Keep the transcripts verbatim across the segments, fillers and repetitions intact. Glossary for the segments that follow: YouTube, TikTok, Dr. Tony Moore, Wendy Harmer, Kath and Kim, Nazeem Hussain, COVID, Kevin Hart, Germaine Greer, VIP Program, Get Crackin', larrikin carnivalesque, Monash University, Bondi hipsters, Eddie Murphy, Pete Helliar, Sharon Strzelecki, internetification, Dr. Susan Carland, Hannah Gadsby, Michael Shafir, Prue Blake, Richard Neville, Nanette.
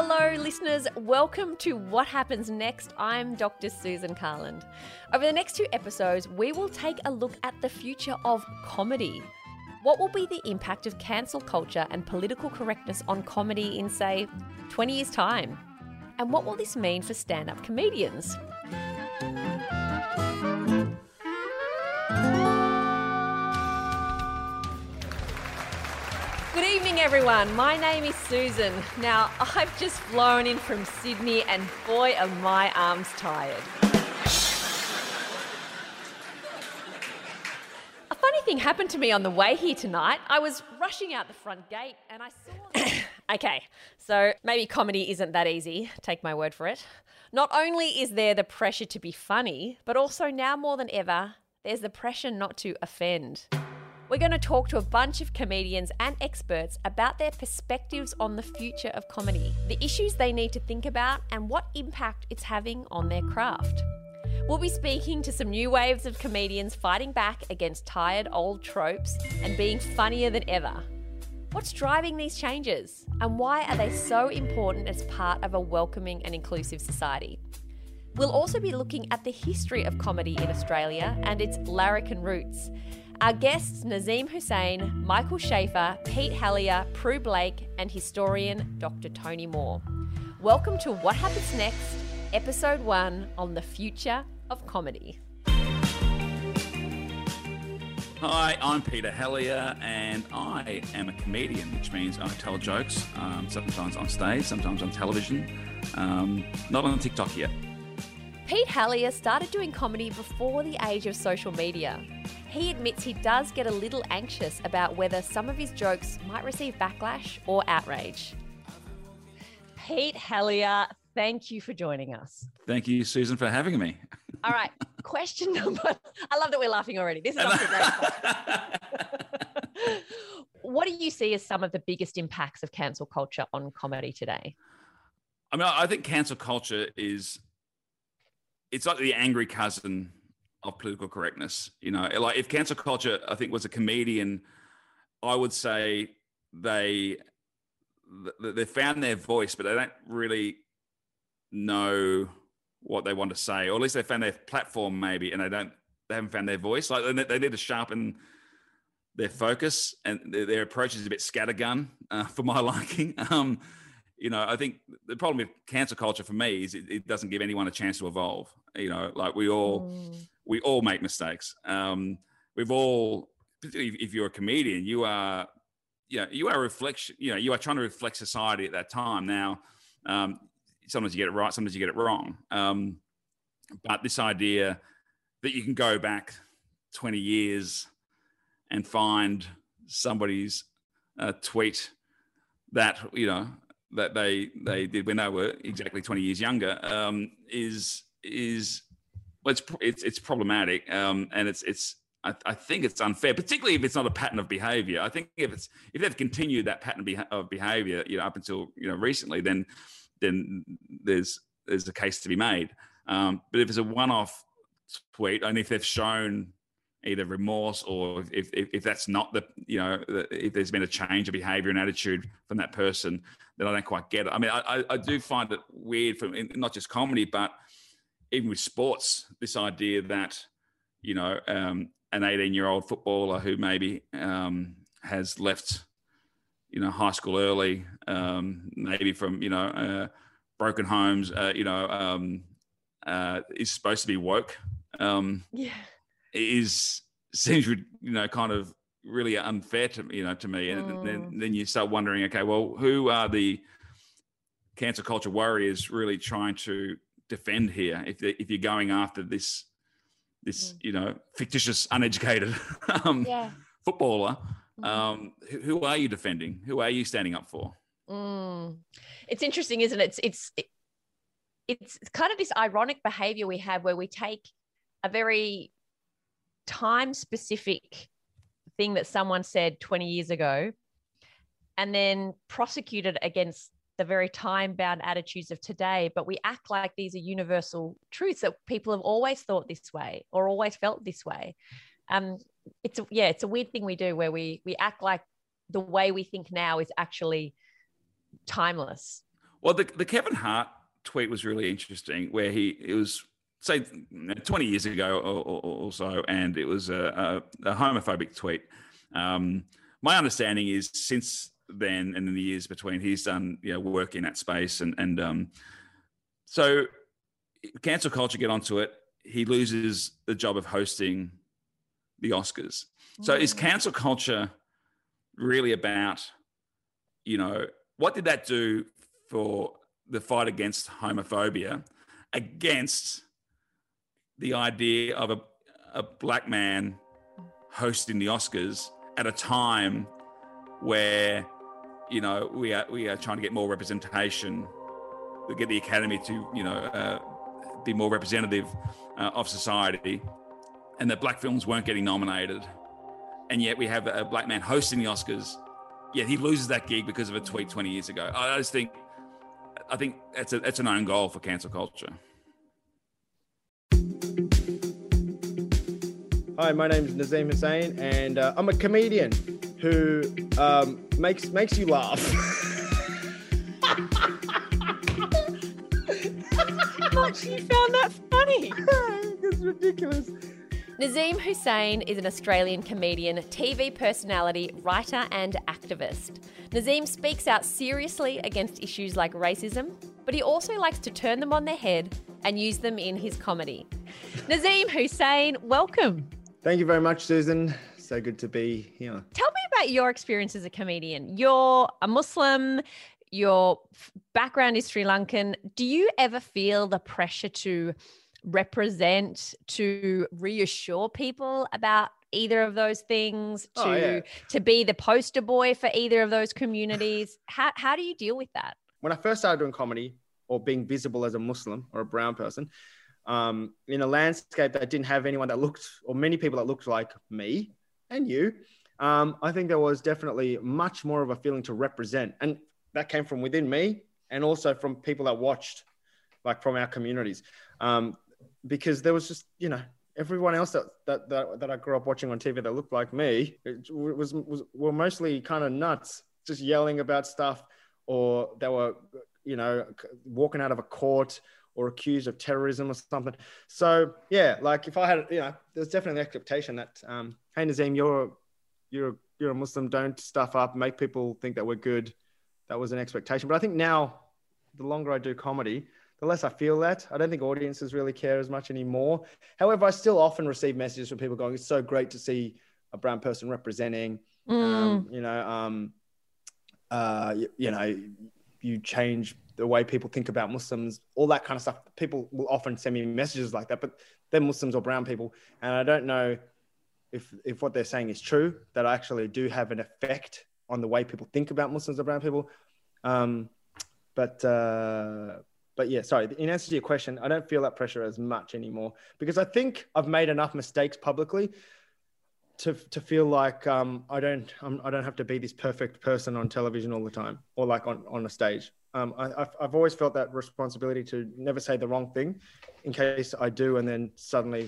Hello, listeners. Welcome to What Happens Next. I'm Doctor Susan Carland. Over the next two episodes, we will take a look at the future of comedy. What will be the impact of cancel culture and political correctness on comedy in, say, twenty years' time? And what will this mean for stand-up comedians? Good evening, everyone. My name is Susan. Now, I've just flown in from Sydney and boy are my arms tired. A funny thing happened to me on the way here tonight. I was rushing out the front gate and I saw... Okay, so maybe comedy isn't that easy. Take my word for it. Not only is there the pressure to be funny, but also now more than ever, there's the pressure not to offend. We're going to talk to a bunch of comedians and experts about their perspectives on the future of comedy, the issues they need to think about, and what impact it's having on their craft. We'll be speaking to some new waves of comedians fighting back against tired old tropes and being funnier than ever. What's driving these changes, and why are they so important as part of a welcoming and inclusive society? We'll also be looking at the history of comedy in Australia and its larrikin roots. Our guests, Nazeem Hussain, Michael Shafir, Pete Helliar, Prue Blake, and historian Doctor Tony Moore. Welcome to What Happens Next, Episode one on the future of comedy. Hi, I'm Peter Helliar, and I am a comedian, which means I tell jokes, um, sometimes on stage, sometimes on television, um, not on TikTok yet. Pete Helliar started doing comedy before the age of social media. He admits he does get a little anxious about whether some of his jokes might receive backlash or outrage. Pete Helliar, thank you for joining us. Thank you, Susan, for having me. All right, question number... I love that we're laughing already. This is off to a great start. What do you see as some of the biggest impacts of cancel culture on comedy today? I mean, I think cancel culture is... It's like the angry cousin... of political correctness. You know, like if cancel culture, I think, was a comedian, I would say they they found their voice, but they don't really know what they want to say, or at least they found their platform maybe, and they don't they haven't found their voice. Like they need to sharpen their focus, and their approach is a bit scattergun uh, for my liking. Um, you know, I think the problem with cancel culture for me is it, it doesn't give anyone a chance to evolve. You know, like we all. Mm. We all make mistakes. Um, we've all, particularly if you're a comedian, you are, you know, you are reflection. You know, you are trying to reflect society at that time. Now, um, sometimes you get it right, sometimes you get it wrong. Um, but this idea that you can go back twenty years and find somebody's uh, tweet that you know that they they did when they were exactly twenty years younger um, is is. Well, it's, it's it's problematic, um, and it's it's I, I think it's unfair, particularly if it's not a pattern of behaviour. I think if it's if they've continued that pattern of behaviour, you know, up until you know recently, then then there's there's a case to be made. Um, but if it's a one-off tweet, and if they've shown either remorse or if if, if that's not the you know if there's been a change of behaviour and attitude from that person, then I don't quite get it. I mean, I I do find it weird from not just comedy, but even with sports, this idea that, you know, um, an eighteen-year-old footballer who maybe um, has left, you know, high school early, um, maybe from, you know, uh, broken homes, uh, you know, um, uh, is supposed to be woke. Um, yeah. Is, seems, you know, kind of really unfair to, you know, to me. And mm. then, then you start wondering, okay, well, who are the cancel culture warriors really trying to defend here if they, if you're going after this this mm. you know fictitious uneducated um, yeah. footballer? mm. um, who, who are you defending? Who are you standing up for? Mm. It's interesting, isn't it? It's it's it's kind of this ironic behavior we have where we take a very time specific thing that someone said twenty years ago and then prosecute it against the very time-bound attitudes of today, but we act like these are universal truths that people have always thought this way or always felt this way. Um, it's a, yeah, it's a weird thing we do where we we act like the way we think now is actually timeless. Well, the, the Kevin Hart tweet was really interesting, where he, it was, say, twenty years ago or, or, or so, and it was a, a, a homophobic tweet. Um, my understanding is since then, and in the years between, he's done, you know, work in that space. And, and um, so cancel culture get onto it. He loses the job of hosting the Oscars. So mm. is cancel culture really about, you know, what did that do for the fight against homophobia, against the idea of a, a black man hosting the Oscars at a time where, you know, we are we are trying to get more representation, to get the Academy to, you know, uh, be more representative uh, of society, and that black films weren't getting nominated, and yet we have a black man hosting the Oscars, yet he loses that gig because of a tweet twenty years ago. I just think, I think that's a, that's an own goal for cancel culture. Hi, my name is Nazeem Hussain, and uh, I'm a comedian who um, makes makes you laugh. How much you found that funny? It's ridiculous. Nazeem Hussain is an Australian comedian, T V personality, writer and activist. Nazeem speaks out seriously against issues like racism, but he also likes to turn them on their head and use them in his comedy. Nazeem Hussain, welcome. Thank you very much, Susan. So good to be here. Tell me about your experience as a comedian. You're a Muslim. Your background is Sri Lankan. Do you ever feel the pressure to represent, to reassure people about either of those things, to oh, yeah. to be the poster boy for either of those communities? How how do you deal with that? When I first started doing comedy, or being visible as a Muslim or a brown person, um, in a landscape that didn't have anyone that looked, or many people that looked like me and you, um, I think there was definitely much more of a feeling to represent. And that came from within me and also from people that watched, like from our communities. Um, because there was just, you know, everyone else that, that that that I grew up watching on T V that looked like me, it was, was were mostly kind of nuts, just yelling about stuff, or they were, you know, walking out of a court or accused of terrorism or something. So yeah, like if I had, you know, there's definitely an expectation that, um, hey Nazeem, you're you're you're a Muslim, don't stuff up, make people think that we're good. That was an expectation. But I think now, the longer I do comedy, the less I feel that. I don't think audiences really care as much anymore. However, I still often receive messages from people going, it's so great to see a brown person representing, mm. um, you know, um, uh, you, you know, you change the way people think about Muslims, all that kind of stuff. People will often send me messages like that, but they're Muslims or brown people. And I don't know if, if what they're saying is true, that I actually do have an effect on the way people think about Muslims or brown people. Um, but... Uh, But yeah, sorry, in answer to your question, I don't feel that pressure as much anymore because I think I've made enough mistakes publicly to to feel like um, I don't I'm, I don't have to be this perfect person on television all the time or like on, on a stage. Um, I, I've, I've always felt that responsibility to never say the wrong thing in case I do. And then suddenly,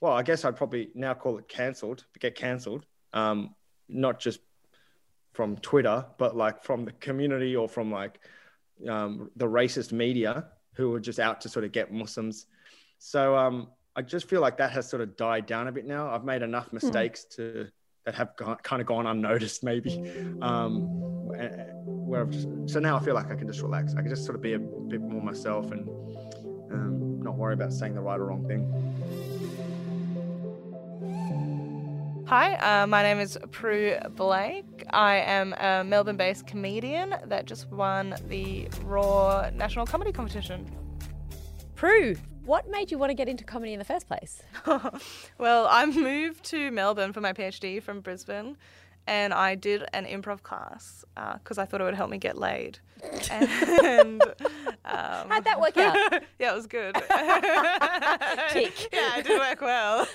well, I guess I'd probably now call it cancelled, get cancelled, um, not just from Twitter, but like from the community or from like, Um, the racist media who were just out to sort of get Muslims. So um, I just feel like that has sort of died down a bit now. I've made enough mistakes mm. to that have gone, kind of gone unnoticed maybe. Um, where I've just, so now I feel like I can just relax. I can just sort of be a bit more myself and um, not worry about saying the right or wrong thing. Hi, uh, my name is Prue Blake. I am a Melbourne-based comedian that just won the Raw National Comedy Competition. Prue, what made you want to get into comedy in the first place? Well, I moved to Melbourne for my PhD from Brisbane, and I did an improv class because uh, I thought it would help me get laid. And, um, how'd that work out? Yeah, it was good. Kick. Yeah, it did work well.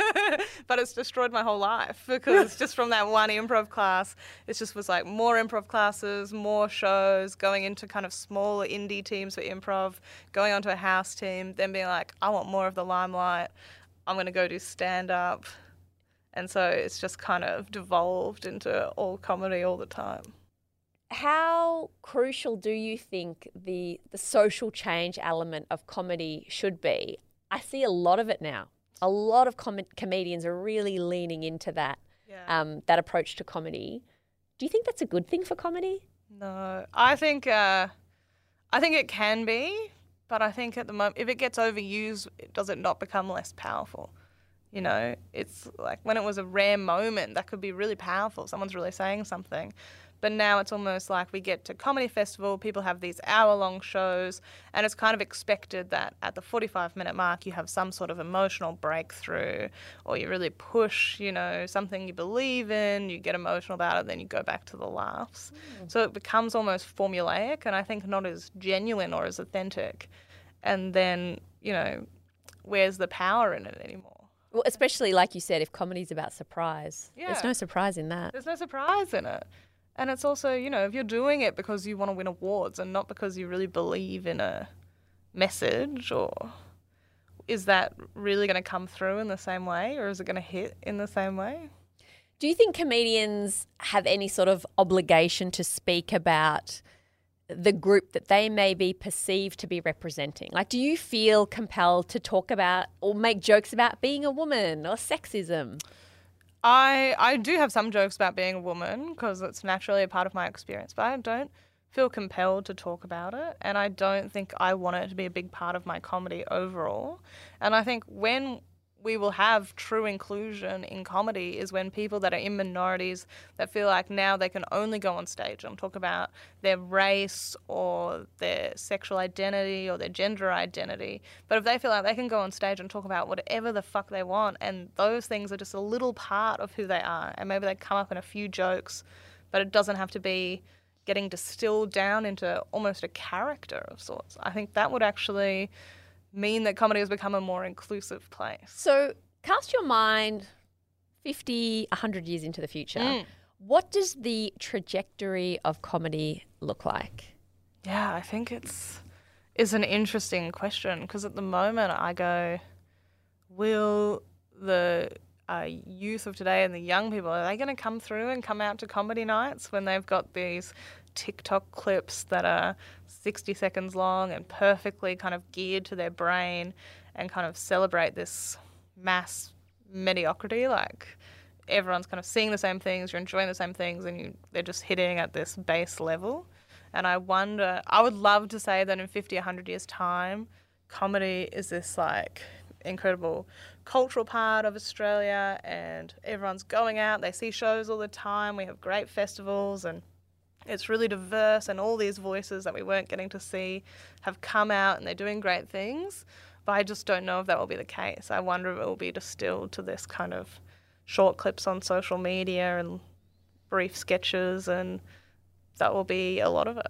But it's destroyed my whole life because just from that one improv class, it just was like more improv classes, more shows, going into kind of smaller indie teams for improv, going onto a house team, then being like, I want more of the limelight. I'm going to go do stand-up. And so it's just kind of devolved into all comedy all the time. how crucial do you think the the social change element of comedy should be? I see a lot of it now. A lot of com- comedians are really leaning into that, yeah. um, that approach to comedy. Do you think that's a good thing for comedy? No, I think uh, I think it can be, but I think at the moment, if it gets overused, it does it not become less powerful? You know, it's like when it was a rare moment, that could be really powerful. Someone's really saying something. But now it's almost like we get to comedy festival, people have these hour-long shows, and it's kind of expected that at the forty-five minute mark you have some sort of emotional breakthrough, or you really push, you know, something you believe in, you get emotional about it, then you go back to the laughs. Mm. So it becomes almost formulaic, and I think not as genuine or as authentic. And then, you know, where's the power in it anymore? Well, especially, like you said, if comedy's about surprise. Yeah. There's no surprise in that. There's no surprise in it. And it's also, you know, if you're doing it because you want to win awards and not because you really believe in a message, or is that really going to come through in the same way, or is it going to hit in the same way? Do you think comedians have any sort of obligation to speak about the group that they may be perceived to be representing? Like, do you feel compelled to talk about or make jokes about being a woman or sexism? I, I do have some jokes about being a woman because it's naturally a part of my experience, but I don't feel compelled to talk about it, and I don't think I want it to be a big part of my comedy overall. And I think when we will have true inclusion in comedy is when people that are in minorities that feel like now they can only go on stage and talk about their race or their sexual identity or their gender identity. But if they feel like they can go on stage and talk about whatever the fuck they want, and those things are just a little part of who they are, and maybe they come up in a few jokes, but it doesn't have to be getting distilled down into almost a character of sorts. I think that would actually mean that comedy has become a more inclusive place. So cast your mind fifty, one hundred years into the future. Mm. What does the trajectory of comedy look like? Yeah, I think it's, it's an interesting question, because at the moment I go, will the uh, youth of today and the young people, are they going to come through and come out to comedy nights when they've got these TikTok clips that are sixty seconds long and perfectly kind of geared to their brain and kind of celebrate this mass mediocrity? Like, everyone's kind of seeing the same things, you're enjoying the same things, and you, they're just hitting at this base level. And I wonder, I would love to say that in fifty, one hundred years' time, comedy is this like incredible cultural part of Australia, and everyone's going out, they see shows all the time, we have great festivals, and it's really diverse, and all these voices that we weren't getting to see have come out and they're doing great things. But I just don't know if that will be the case. I wonder if it will be distilled to this kind of short clips on social media and brief sketches, and that will be a lot of it.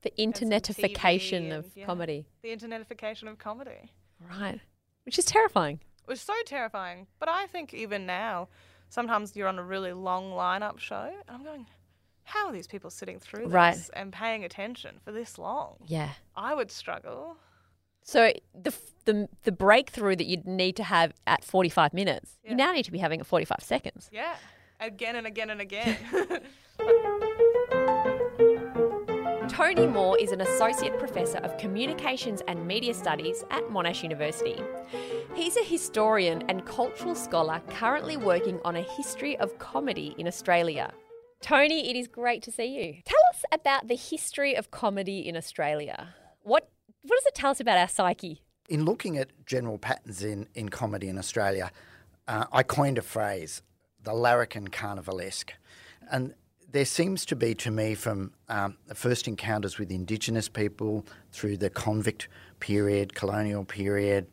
The internetification of yeah, comedy. The internetification of comedy. Right. Which is terrifying. It was so terrifying. But I think even now, sometimes you're on a really long lineup show and I'm going, how are these people sitting through this right. and paying attention for this long? Yeah. I would struggle. So the the the breakthrough that you'd need to have at forty-five minutes, yeah. you now need to be having at forty-five seconds. Yeah, again and again and again. Tony Moore is an Associate Professor of Communications and Media Studies at Monash University. He's a historian and cultural scholar currently working on a history of comedy in Australia. Tony, it is great to see you. Tell us about the history of comedy in Australia. What what does it tell us about our psyche? In looking at general patterns in, in comedy in Australia, uh, I coined a phrase, the larrikin carnivalesque. And there seems to be, to me, from um, the first encounters with Indigenous people through the convict period, colonial period,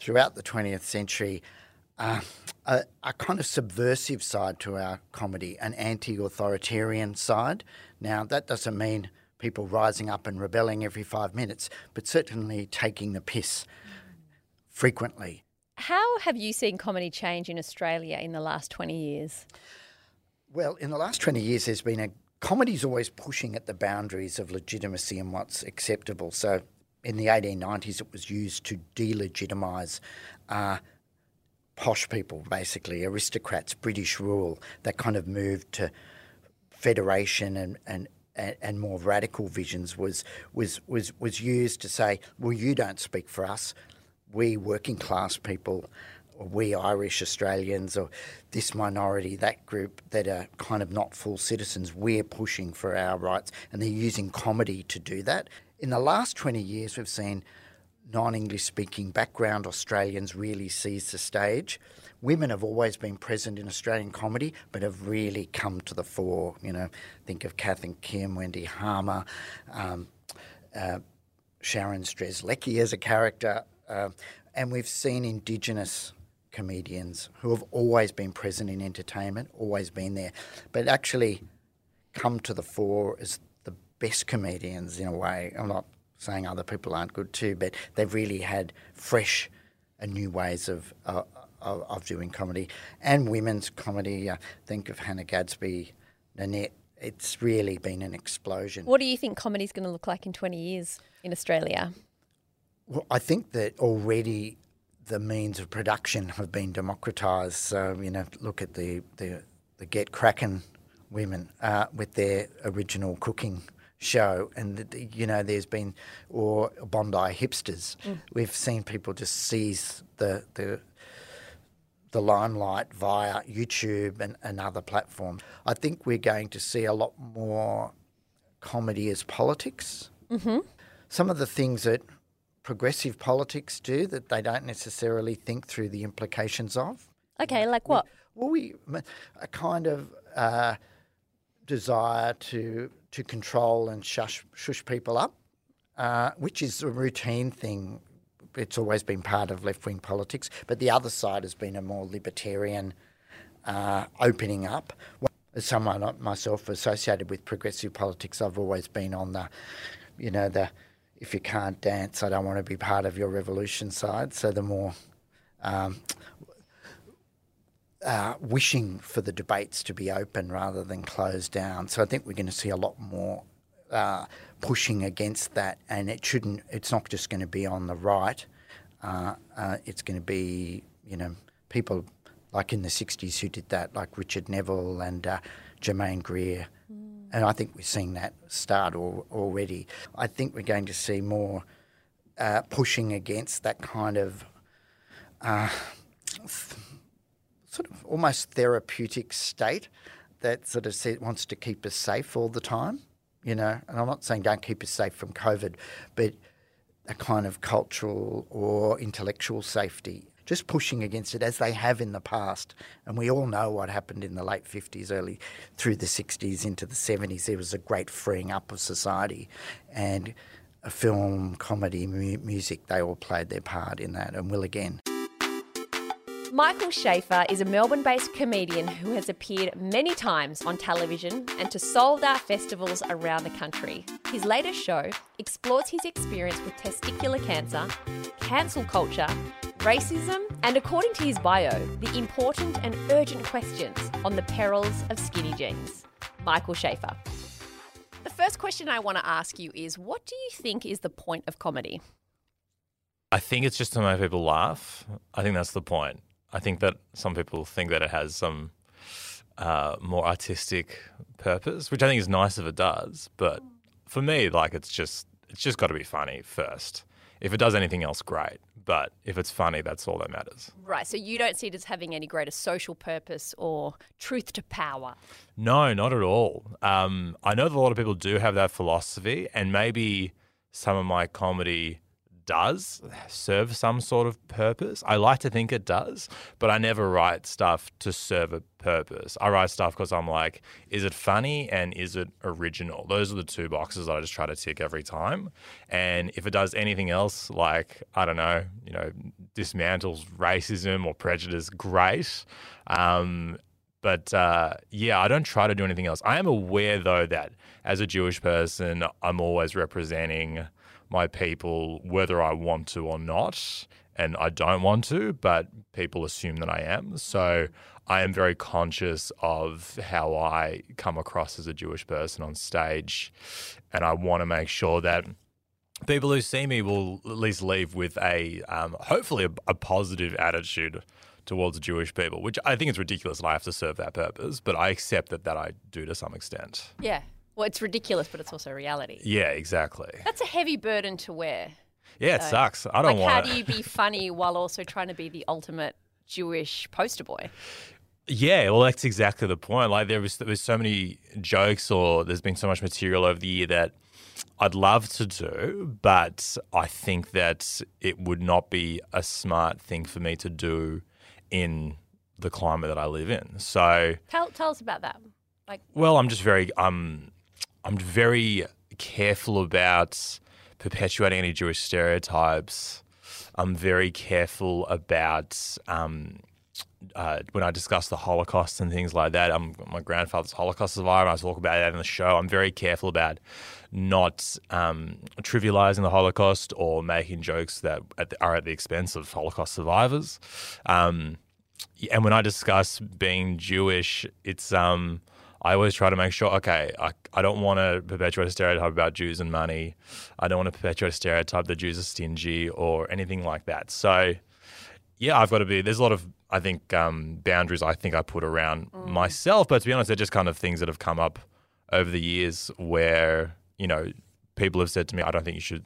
throughout the twentieth century, Uh, a, a kind of subversive side to our comedy, an anti-authoritarian side. Now, that doesn't mean people rising up and rebelling every five minutes, but certainly taking the piss frequently. How have you seen comedy change in Australia in the last twenty years? Well, in the last twenty years, there's been a... comedy's always pushing at the boundaries of legitimacy and what's acceptable. So in the eighteen nineties, it was used to delegitimise uh posh people, basically, aristocrats, British rule, that kind of moved to federation and and and more radical visions was was was was used to say, well, you don't speak for us, we working class people, or we Irish Australians, or this minority, that group that are kind of not full citizens, we're pushing for our rights, and they're using comedy to do that. In the last twenty years, we've seen non-English speaking background Australians really seize the stage. Women have always been present in Australian comedy, but have really come to the fore. You know, think of Kath and Kim, Wendy Harmer, um, uh, Sharon Strzelecki as a character, uh, and we've seen Indigenous comedians who have always been present in entertainment, always been there, but actually come to the fore as the best comedians in a way. I'm not saying other people aren't good too, but they've really had fresh and new ways of uh, of, of doing comedy. And women's comedy, uh, think of Hannah Gadsby, Nanette, it's really been an explosion. What do you think comedy's going to look like in twenty years in Australia? Well, I think that already the means of production have been democratised. So, you know, look at the, the, the Get Crackin' women uh, with their original cooking show, and the, you know, there's been, or Bondi Hipsters. Mm. We've seen people just seize the the, the limelight via YouTube and, and other platforms. I think we're going to see a lot more comedy as politics. Mm-hmm. Some of the things that progressive politics do that they don't necessarily think through the implications of. Okay, like what? Well, we a kind of uh, desire to to control and shush, shush people up, uh, which is a routine thing. It's always been part of left-wing politics. But the other side has been a more libertarian uh, opening up. As someone myself associated with progressive politics, I've always been on the, you know, the if you can't dance, I don't want to be part of your revolution side. So the more um, Uh, wishing for the debates to be open rather than closed down. So I think we're going to see a lot more uh, pushing against that, and it shouldn't. It's not just going to be on the right. Uh, uh, it's going to be, you know, people like in the sixties who did that, like Richard Neville and uh, Germaine Greer, mm. and I think we're seeing that start al- already. I think we're going to see more uh, pushing against that kind of Uh, th- sort of almost therapeutic state that sort of said, wants to keep us safe all the time, you know. And I'm not saying don't keep us safe from COVID, but a kind of cultural or intellectual safety, just pushing against it as they have in the past. And we all know what happened in the late fifties, early through the sixties into the seventies. There was a great freeing up of society, and a film, comedy, mu- music, they all played their part in that and will again. Michael Shafir is a Melbourne-based comedian who has appeared many times on television and to sold out festivals around the country. His latest show explores his experience with testicular cancer, cancel culture, racism, and according to his bio, the important and urgent questions on the perils of skinny jeans. Michael Shafir. The first question I want to ask you is, what do you think is the point of comedy? I think it's just to make people laugh. I think that's the point. I think that some people think that it has some uh, more artistic purpose, which I think is nice if it does. But for me, like, it's just it's just got to be funny first. If it does anything else, great. But if it's funny, that's all that matters. Right. So you don't see it as having any greater social purpose or truth to power? No, not at all. Um, I know that a lot of people do have that philosophy, and maybe some of my comedy does serve some sort of purpose. I like to think it does, but I never write stuff to serve a purpose. I write stuff because I'm like, is it funny and is it original? Those are the two boxes that I just try to tick every time. And if it does anything else, like, I don't know, you know, dismantles racism or prejudice, great. Um, but uh, yeah, I don't try to do anything else. I am aware though that as a Jewish person, I'm always representing my people, whether I want to or not, and I don't want to, but people assume that I am. So I am very conscious of how I come across as a Jewish person on stage, and I want to make sure that people who see me will at least leave with a, um, hopefully a, a positive attitude towards Jewish people, which I think is ridiculous and I have to serve that purpose, but I accept that that I do to some extent. Yeah. Well, it's ridiculous, but it's also reality. Yeah, exactly. That's a heavy burden to wear. Yeah, so, it sucks. I don't like, want How do you be funny while also trying to be the ultimate Jewish poster boy? Yeah, well, that's exactly the point. Like there was, there was so many jokes or there's been so much material over the year that I'd love to do, but I think that it would not be a smart thing for me to do in the climate that I live in. So tell, tell us about that. Like, well, I'm just very um, I'm very careful about perpetuating any Jewish stereotypes. I'm very careful about um, uh, when I discuss the Holocaust and things like that. I'm, my grandfather's a Holocaust survivor. I talk about that in the show. I'm very careful about not um, trivializing the Holocaust or making jokes that at the, are at the expense of Holocaust survivors. Um, and when I discuss being Jewish, it's um, I always try to make sure, okay, I, I don't want to perpetuate a stereotype about Jews and money. I don't want to perpetuate a stereotype that Jews are stingy or anything like that. So, yeah, I've got to be – there's a lot of, I think, um, boundaries I think I put around mm. myself. But to be honest, they're just kind of things that have come up over the years where, you know, people have said to me, I don't think you should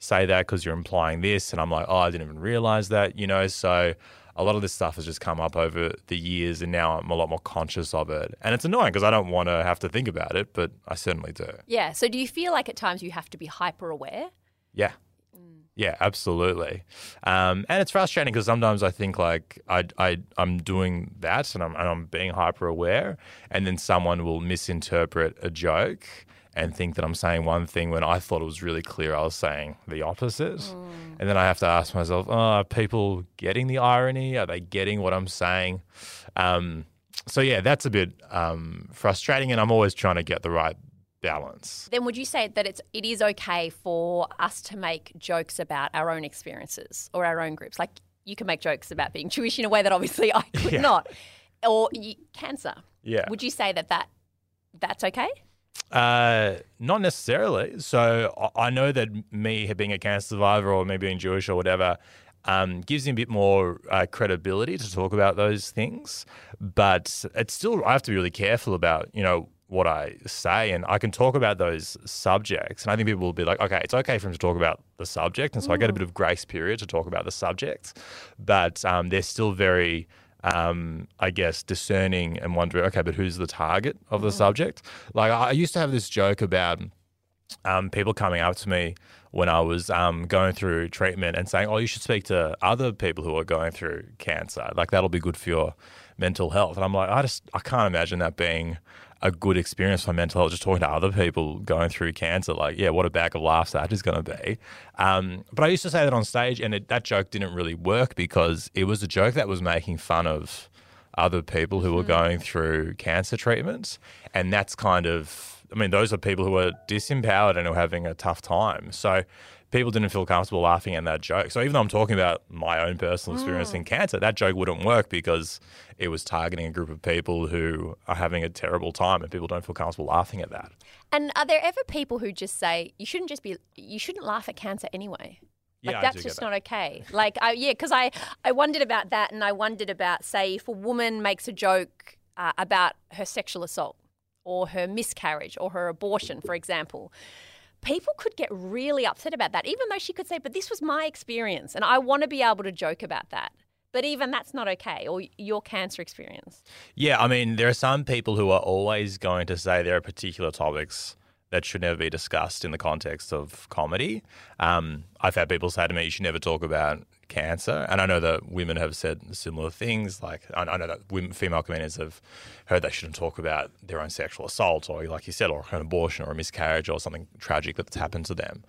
say that because you're implying this. And I'm like, oh, I didn't even realize that, you know, so – a lot of this stuff has just come up over the years and now I'm a lot more conscious of it. And it's annoying because I don't want to have to think about it, but I certainly do. Yeah. So do you feel like at times you have to be hyper aware? Yeah. Mm. Yeah, absolutely. Um, and it's frustrating because sometimes I think like I, I, I'm doing that and I'm, and I'm being hyper aware and then someone will misinterpret a joke and think that I'm saying one thing when I thought it was really clear I was saying the opposite. Mm. And then I have to ask myself, oh, are people getting the irony? Are they getting what I'm saying? Um, so, yeah, that's a bit um, frustrating and I'm always trying to get the right balance. Then would you say that it's, it is okay for us to make jokes about our own experiences or our own groups? Like you can make jokes about being Jewish in a way that obviously I could yeah. not. Or you, cancer. Yeah. Would you say that, that that's okay? Uh, not necessarily. So I know that me being a cancer survivor or me being Jewish or whatever um, gives me a bit more uh, credibility to talk about those things. But it's still, I have to be really careful about, you know, what I say and I can talk about those subjects. And I think people will be like, okay, it's okay for him to talk about the subject. And so mm. I get a bit of grace period to talk about the subject. But um, they're still very... Um, I guess, discerning and wondering, okay, but who's the target of the mm. subject? Like I used to have this joke about um, people coming up to me when I was um, going through treatment and saying, oh, you should speak to other people who are going through cancer. Like that'll be good for your mental health. And I'm like, I just, I can't imagine that being a good experience for mental health, just talking to other people going through cancer. Like, yeah, what a bag of laughs that is going to be. Um, but I used to say that on stage and it, that joke didn't really work because it was a joke that was making fun of other people who were mm. going through cancer treatments. And that's kind of, I mean, those are people who are disempowered and who are having a tough time. So people didn't feel comfortable laughing at that joke. So even though I'm talking about my own personal experience mm. in cancer, that joke wouldn't work because it was targeting a group of people who are having a terrible time and people don't feel comfortable laughing at that. And are there ever people who just say, you shouldn't just be, you shouldn't laugh at cancer anyway? Like, yeah, that's just that. Not okay. Like, I, yeah, because I, I wondered about that and I wondered about, say, if a woman makes a joke uh, about her sexual assault or her miscarriage or her abortion, for example, people could get really upset about that, even though she could say, but this was my experience and I want to be able to joke about that. But even that's not okay, or your cancer experience. Yeah, I mean, there are some people who are always going to say there are particular topics that should never be discussed in the context of comedy. Um, I've had people say to me, you should never talk about cancer. And I know that women have said similar things. Like I know that women, female comedians have heard they shouldn't talk about their own sexual assault or, like you said, or an abortion or a miscarriage or something tragic that's happened to them.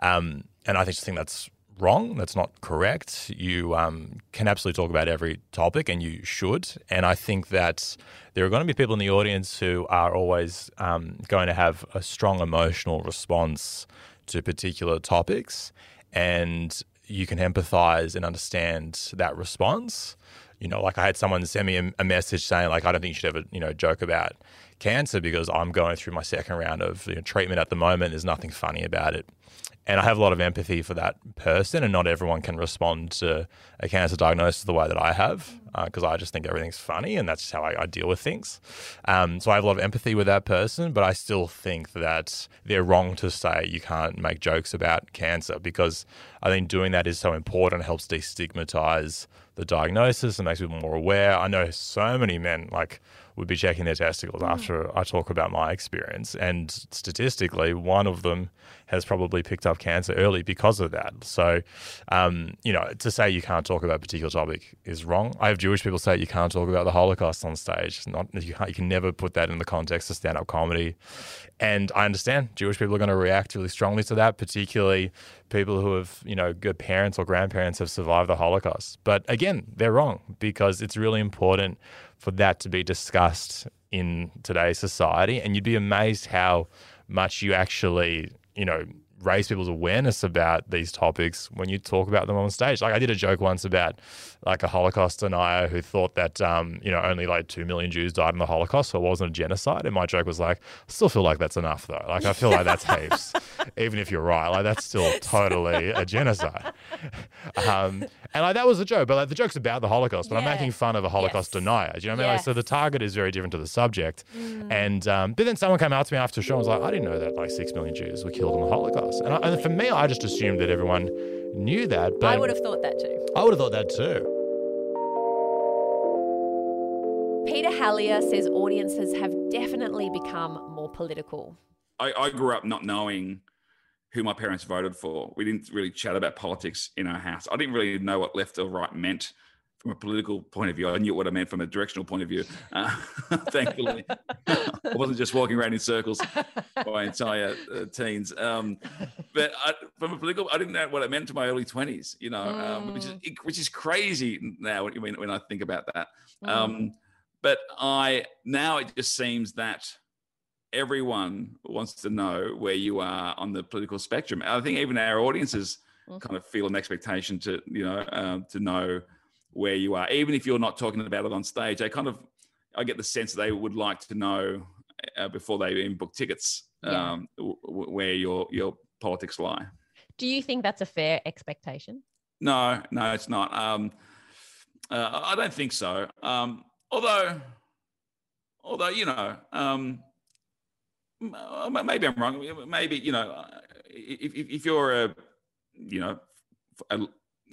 Um, and I just think that's wrong. That's not correct. You um, can absolutely talk about every topic and you should. And I think that there are going to be people in the audience who are always um, going to have a strong emotional response to particular topics. And you can empathize and understand that response. You know, like I had someone send me a, a message saying, like, I don't think you should ever, you know, joke about cancer because I'm going through my second round of you know, treatment at the moment. There's nothing funny about it. And I have a lot of empathy for that person, and not everyone can respond to a cancer diagnosis the way that I have, because uh, I just think everything's funny, and that's just how I, I deal with things. Um, so I have a lot of empathy with that person, but I still think that they're wrong to say you can't make jokes about cancer, because I think doing that is so important. It helps destigmatize the diagnosis and makes people more aware. I know so many men like would be checking their testicles mm. after I talk about my experience, and statistically one of them has probably picked up cancer early because of that. So um, you know, to say you can't talk about a particular topic is wrong. I have Jewish people say you can't talk about the Holocaust on stage. It's not, you, you can never put that in the context of stand-up comedy. And I understand Jewish people are going to react really strongly to that, particularly people who have, you know, good parents or grandparents have survived the Holocaust. But again, they're wrong, because it's really important for that to be discussed in today's society. And you'd be amazed how much you actually, you know, raise people's awareness about these topics when you talk about them on stage. Like I did a joke once about like a Holocaust denier who thought that, um, you know, only like two million Jews died in the Holocaust, so it wasn't a genocide. And my joke was like, I still feel like that's enough though. Like I feel like that's heaps, even if you're right, like that's still totally a genocide. Um, and like that was a joke, but like the joke's about the Holocaust, but yeah. I'm making fun of a Holocaust yes. denier. Do you know what I mean? Yes. Like, so the target is very different to the subject. Mm. And, um, but then someone came out to me after the show and was like, I didn't know that like six million Jews were killed in the Holocaust. And, I, and for me, I just assumed that everyone knew that. But I would have thought that too. I would have thought that too. Peter Helliar says audiences have definitely become more political. I, I grew up not knowing who my parents voted for. We didn't really chat about politics in our house. I didn't really know what left or right meant from a political point of view. I knew what I meant from a directional point of view. Uh, thankfully, I wasn't just walking around in circles my entire uh, teens. Um, but I, from a political, I didn't know what it meant to my early twenties, you know, mm. um, which is which is crazy now when, when I think about that. Mm. Um, but I now it just seems that everyone wants to know where you are on the political spectrum. I think even our audiences mm. kind of feel an expectation to, you know, um, to know where you are, even if you're not talking about it on stage. I kind of, I get the sense that they would like to know uh, before they even book tickets um, yeah. w- where your your politics lie. Do you think that's a fair expectation? No, no, it's not. Um, uh, I don't think so. Um, although, although you know, um, maybe I'm wrong. Maybe you know, if if you're a, you know, a,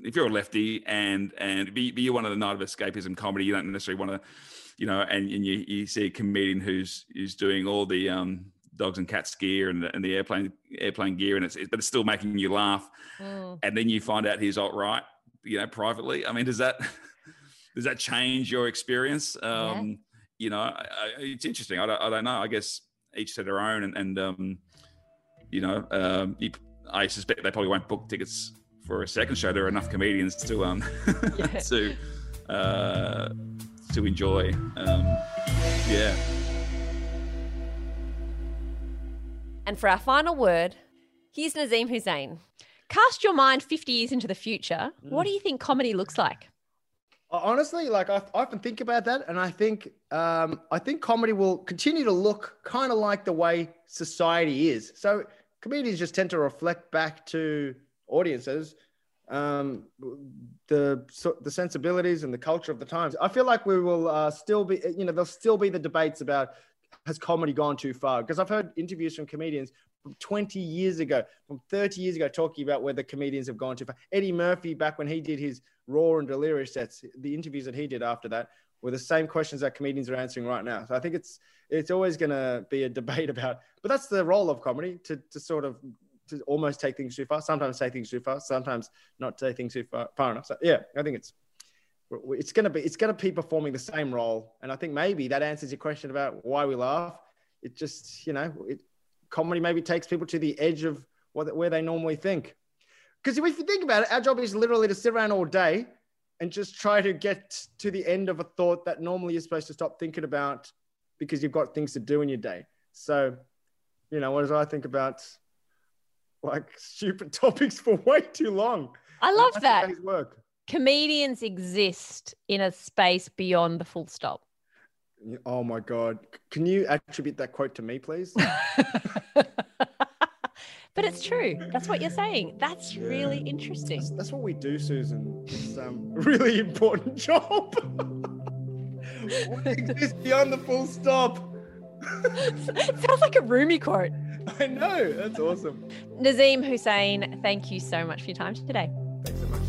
if you're a lefty and and be, be you want to the night of escapism comedy, you don't necessarily want to, you know, and, and you, you see a comedian who's who's doing all the um, dogs and cats gear and the, and the airplane airplane gear, and it's it, but it's still making you laugh, mm. and then you find out he's alt-right, you know, privately. I mean, does that does that change your experience? Um, yeah. You know, I, it's interesting. I don't I don't know. I guess each to their own, and, and um, you know, um, I suspect they probably won't book tickets for a second show. There are enough comedians to um yeah. to uh to enjoy. Um yeah. And for our final word, here's Nazeem Hussain. Cast your mind fifty years into the future. Mm. What do you think comedy looks like? Honestly, like I, I often think about that, and I think um I think comedy will continue to look kind of like the way society is. So comedians just tend to reflect back to audiences, um, the so, the sensibilities and the culture of the times. I feel like we will uh, still be, you know, there'll still be the debates about has comedy gone too far? Because I've heard interviews from comedians from twenty years ago, from thirty years ago, talking about whether comedians have gone too far. Eddie Murphy, back when he did his Raw and Delirious sets, the interviews that he did after that were the same questions that comedians are answering right now. So I think it's it's always going to be a debate about, but that's the role of comedy, to to sort of to almost take things too far, sometimes say things too far, sometimes not say things too far, far enough. So yeah, I think it's it's gonna be it's gonna be performing the same role, and I think maybe that answers your question about why we laugh. It just, you know, it, comedy maybe takes people to the edge of what where they normally think. Because if you think about it, our job is literally to sit around all day and just try to get to the end of a thought that normally you're supposed to stop thinking about because you've got things to do in your day. So, you know, what do I think about? Like stupid topics for way too long. I love That's that. Work. Comedians exist in a space beyond the full stop. Oh my God. Can you attribute that quote to me, please? But it's true. That's what you're saying. That's yeah. really interesting. That's, that's what we do, Susan. It's a um, really important job. What exists beyond the full stop? It sounds like a Rumi quote. I know. That's awesome. Nazeem Hussain, thank you so much for your time today. Thanks so much.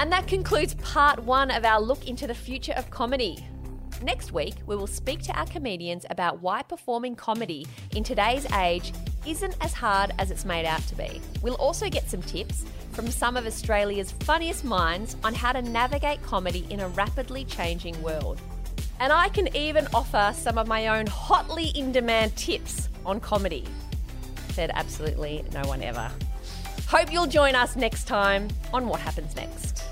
And that concludes part one of our look into the future of comedy. Next week, we will speak to our comedians about why performing comedy in today's age isn't as hard as it's made out to be. We'll also get some tips from some of Australia's funniest minds on how to navigate comedy in a rapidly changing world. And I can even offer some of my own hotly in-demand tips on comedy. Said absolutely no one ever. Hope you'll join us next time on What Happens Next.